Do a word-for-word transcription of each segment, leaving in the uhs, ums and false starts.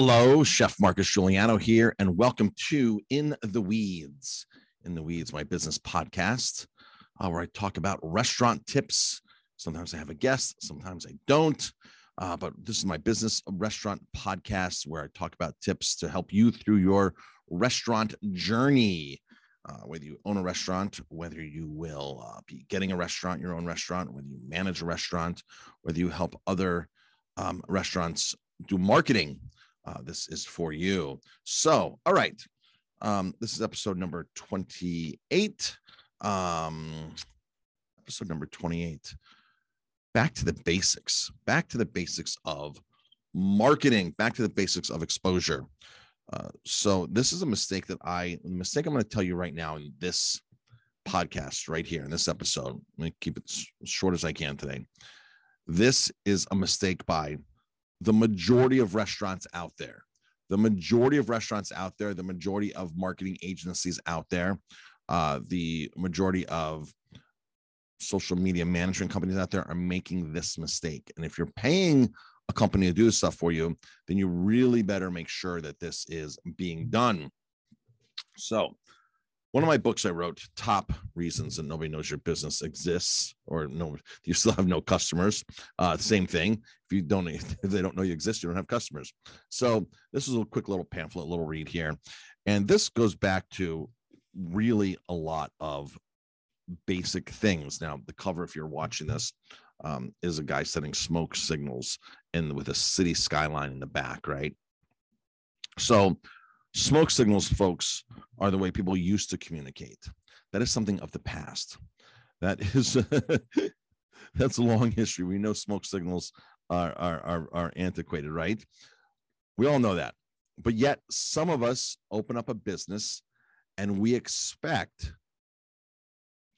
Hello, Chef Marcus Giuliano here, and welcome to In the Weeds. In the Weeds, my business podcast, uh, where I talk about restaurant tips. Sometimes I have a guest, sometimes I don't, uh, but this is my business restaurant podcast where I talk about tips to help you through your restaurant journey, uh, whether you own a restaurant, whether you will uh, be getting a restaurant, your own restaurant, whether you manage a restaurant, whether you help other um, restaurants do marketing. Uh, this is for you. So, all right. Um, this is episode number twenty-eight. Um, episode number twenty-eight. Back to the basics. Back to the basics of marketing. Back to the basics of exposure. Uh, so this is a mistake that I, the mistake I'm going to tell you right now in this podcast right here in this episode. I'm going to keep it as short as I can today. This is a mistake by the majority of restaurants out there, the majority of restaurants out there, the majority of marketing agencies out there, uh, the majority of social media management companies out there are making this mistake. And if you're paying a company to do this stuff for you, then you really better make sure that this is being done. So one of my books I wrote, Top Reasons That Nobody Knows Your Business Exists, or no, you still have no customers. Uh, same thing. If you don't, if they don't know you exist, you don't have customers. So this is a quick little pamphlet, little read here. And this goes back to really a lot of basic things. Now, the cover, if you're watching this, um, is a guy sending smoke signals and with a city skyline in the back, right? So smoke signals, folks, are the way people used to communicate. That is something of the past. That is, that's a long history. We know smoke signals are, are, are, are antiquated, right? We all know that. But yet some of us open up a business and we expect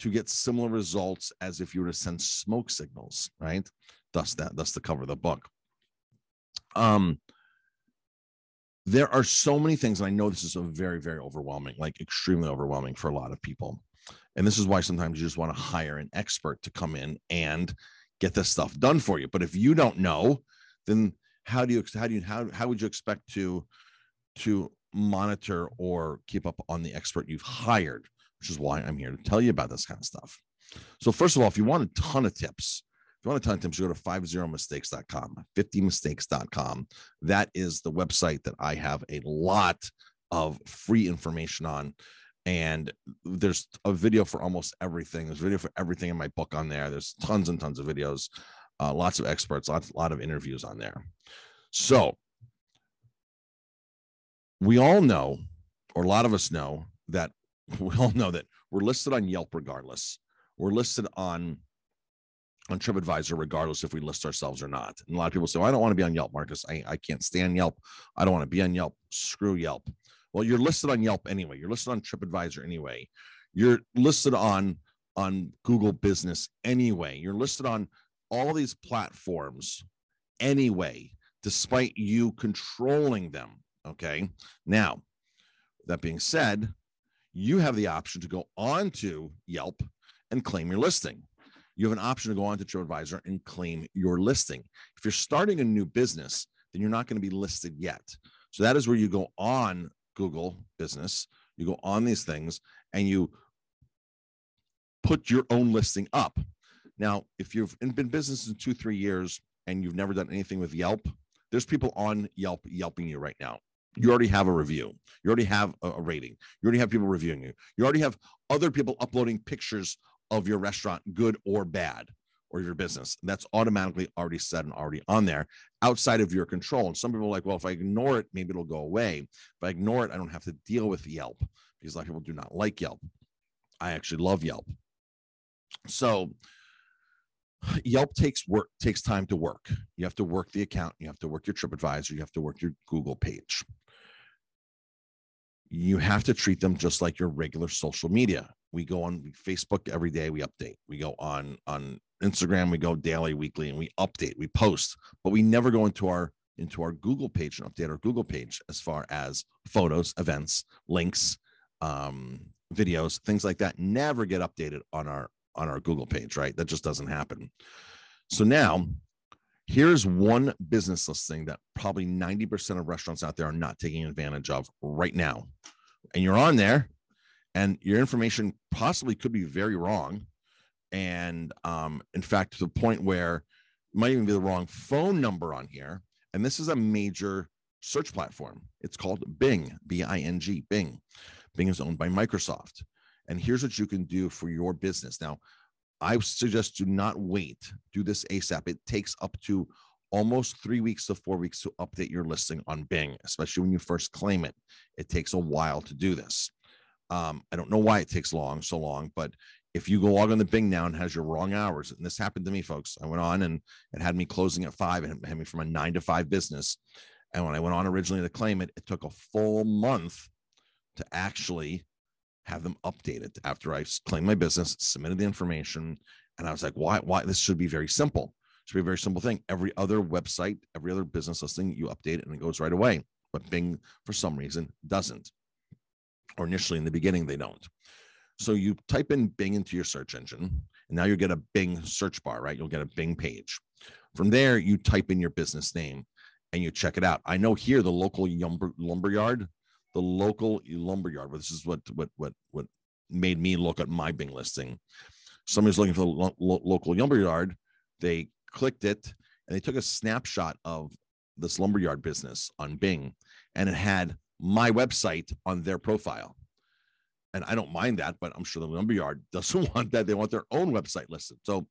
to get similar results as if you were to send smoke signals, right? Thus, that, thus the cover of the book. Um. There are so many things, and I know this is a very, very overwhelming, like extremely overwhelming for a lot of people. And this is why sometimes you just want to hire an expert to come in and get this stuff done for you. But if you don't know, then how do you, how do you, how, how would you expect to, to monitor or keep up on the expert you've hired, which is why I'm here to tell you about this kind of stuff. So first of all, if you want a ton of tips, If you want a ton of tips, you go to fifty mistakes dot com, fifty mistakes dot com. That is the website that I have a lot of free information on. And there's a video for almost everything. There's a video for everything in my book on there. There's tons and tons of videos, uh, lots of experts, lots, a lot of interviews on there. So we all know, or a lot of us know that we all know that we're listed on Yelp regardless. We're listed on on TripAdvisor, regardless if we list ourselves or not. And a lot of people say, well, I don't want to be on Yelp, Marcus. I, I can't stand Yelp. I don't want to be on Yelp. Screw Yelp. Well, you're listed on Yelp anyway. You're listed on TripAdvisor anyway. You're listed on, on Google Business anyway. You're listed on all these platforms anyway, despite you controlling them, okay? Now, that being said, you have the option to go onto Yelp and claim your listing. You have an option to go on to TripAdvisor and claim your listing. If you're starting a new business, then you're not going to be listed yet. So that is where you go on Google Business, you go on these things, and you put your own listing up. Now, if you've been in business in two, three years, and you've never done anything with Yelp, there's people on Yelp Yelping you right now. You already have a review. You already have a rating. You already have people reviewing you. You already have other people uploading pictures of your restaurant, good or bad, or your business. That's automatically already set and already on there outside of your control. And some people are like, well, if I ignore it, maybe it'll go away. If I ignore it, I don't have to deal with Yelp, because a lot of people do not like Yelp. I actually love Yelp. So Yelp takes work, takes time to work. You have to work the account. You have to work your TripAdvisor. You have to work your Google page. You have to treat them just like your regular social media. We go on Facebook every day, we update. We go on, on Instagram, we go daily, weekly, and we update, we post, but we never go into our, into our Google page and update our Google page as far as photos, events, links, um, videos, things like that, never get updated on our, on our Google page, right? That just doesn't happen. So now Here's one business listing that probably ninety percent of restaurants out there are not taking advantage of right now. And you're on there and your information possibly could be very wrong. And um, in fact, to the point where it might even be the wrong phone number on here. And this is a major search platform. It's called Bing, B I N G, Bing. Bing is owned by Microsoft. And here's what you can do for your business. Now, I suggest do not wait. Do this ASAP. It takes up to almost three weeks to four weeks to update your listing on Bing, especially when you first claim it. It takes a while to do this. Um, I don't know why it takes long, so long, but if you go log on the Bing now and has your wrong hours, and this happened to me, folks, I went on and it had me closing at five and it had me from a nine to five business. And when I went on originally to claim it, it took a full month to actually have them updated after I claimed my business, submitted the information. And I was like, why, why? This should be very simple. It should be a very simple thing. Every other website, every other business listing, you update it and it goes right away. But Bing, for some reason, doesn't. Or initially in the beginning, they don't. So you type in Bing into your search engine, and now you get a Bing search bar, right? You'll get a Bing page. From there, you type in your business name and you check it out. I know here, the local lumber, lumberyard, the local lumberyard, this is what, what, what, what made me look at my Bing listing. Somebody's looking for the lo local lumberyard. They clicked it and they took a snapshot of this lumberyard business on Bing, and it had my website on their profile. And I don't mind that, but I'm sure the lumberyard doesn't want that. They want their own website listed. So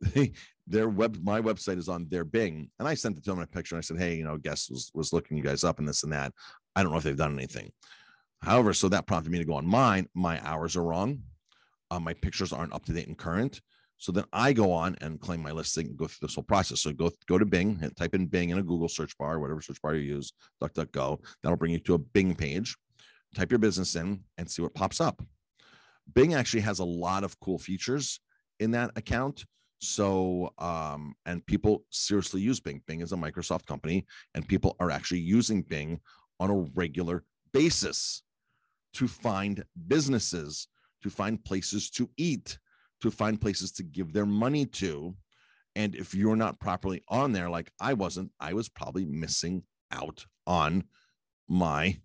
they, their web, my website is on their Bing. And I sent it to them in a picture and I said, hey, you know, guest was, was looking you guys up and this and that. I don't know if they've done anything. However, so that prompted me to go on mine. My hours are wrong. Uh, my pictures aren't up to date and current. So then I go on and claim my listing and go through this whole process. So go, go to Bing and type in Bing in a Google search bar, whatever search bar you use, Duck Duck Go. That'll bring you to a Bing page. Type your business in and see what pops up. Bing actually has a lot of cool features in that account. So, um, and people seriously use Bing. Bing is a Microsoft company, and people are actually using Bing on a regular basis to find businesses, to find places to eat, to find places to give their money to. And if you're not properly on there, like I wasn't, I was probably missing out on my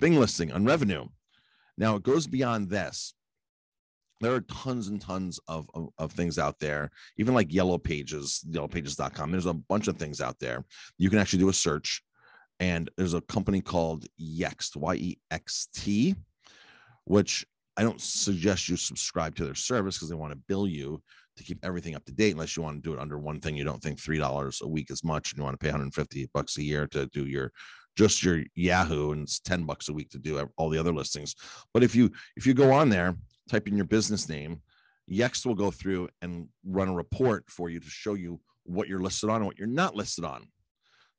Bing listing on revenue. Now it goes beyond this. There are tons and tons of, of, of things out there, even like Yellow Pages, yellow pages dot com. There's a bunch of things out there. You can actually do a search, and there's a company called Yext, Y E X T, which I don't suggest you subscribe to their service because they want to bill you to keep everything up to date, unless you want to do it under one thing. You don't think three dollars a week is much and you want to pay one hundred fifty bucks a year to do your just your Yahoo, and it's ten bucks a week to do all the other listings. But if you if you go on there, type in your business name, Yext will go through and run a report for you to show you what you're listed on and what you're not listed on.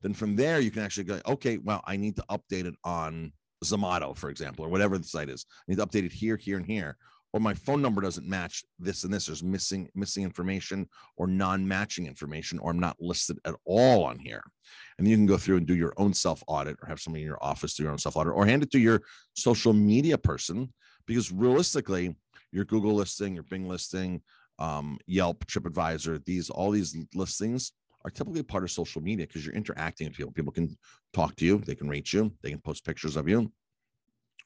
Then from there, you can actually go, okay, well, I need to update it on Zomato, for example, or whatever the site is. I need to update it here, here, and here. Or my phone number doesn't match this and this. There's missing missing information or non-matching information, or I'm not listed at all on here. And you can go through and do your own self-audit, or have somebody in your office do your own self-audit, or hand it to your social media person, because realistically, your Google listing, your Bing listing, um, Yelp, TripAdvisor, these all these listings are typically part of social media because you're interacting with people. People can talk to you. They can rate you. They can post pictures of you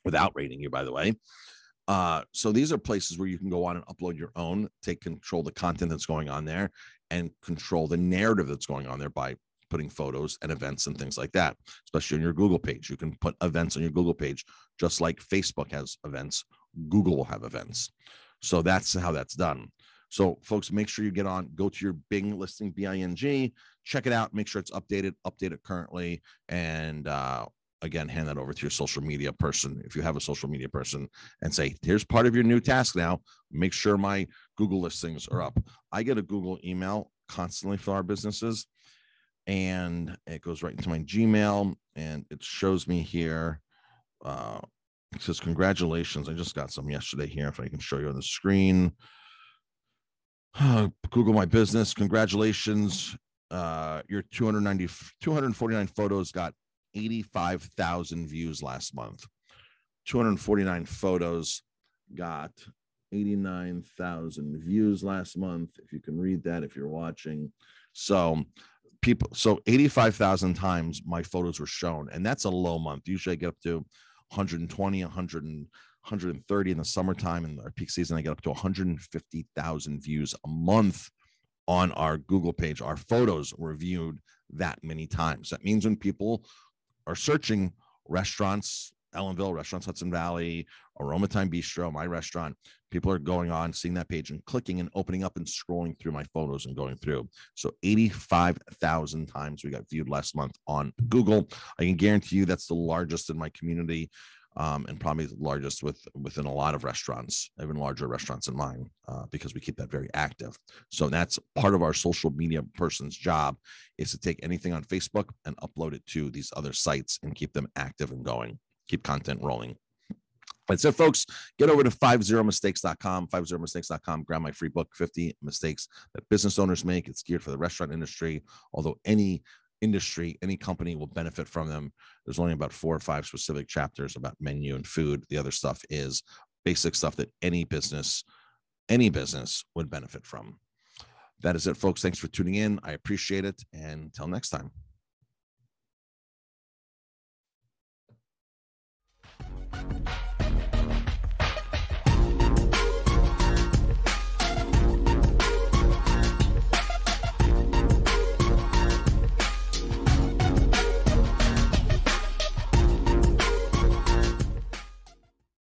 without rating you, by the way. Uh, so these are places where you can go on and upload your own, take control of the content that's going on there, and control the narrative that's going on there by putting photos and events and things like that, especially on your Google page. You can put events on your Google page, just like Facebook has events, Google will have events. So that's how that's done. So folks, make sure you get on, go to your Bing listing, B I N G, check it out, make sure it's updated, update it currently, and uh, again, hand that over to your social media person, if you have a social media person, and say, here's part of your new task now. Make sure my Google listings are up. I get a Google email constantly for our businesses, and it goes right into my Gmail, and it shows me here. Uh, it says, congratulations. I just got some yesterday here, if I can show you on the screen. Google My Business. Congratulations. Uh, your two hundred ninety, two hundred forty-nine photos got eighty-five thousand views last month. two hundred forty-nine photos got eighty-nine thousand views last month. If you can read that, if you're watching. So people, so eighty-five thousand times my photos were shown, and that's a low month. Usually I get up to one hundred twenty, one hundred, one hundred thirty in the summertime, and our peak season I get up to one hundred fifty thousand views a month on our Google page. Our photos were viewed that many times. That means when people are searching restaurants, Ellenville, restaurants, Hudson Valley, Aroma Time Bistro, my restaurant, people are going on, seeing that page and clicking and opening up and scrolling through my photos and going through. So eighty-five thousand times we got viewed last month on Google. I can guarantee you that's the largest in my community, um, and probably the largest with within a lot of restaurants, even larger restaurants than mine, uh, because we keep that very active. So that's part of our social media person's job, is to take anything on Facebook and upload it to these other sites and keep them active and going. Keep content rolling. That's it, folks. Get over to fifty mistakes dot com, fifty mistakes dot com. Grab my free book, fifty Mistakes That Business Owners Make. It's geared for the restaurant industry, although any industry, any company will benefit from them. There's only about four or five specific chapters about menu and food. The other stuff is basic stuff that any business, any business would benefit from. That is it, folks. Thanks for tuning in. I appreciate it. And until next time. Thank you.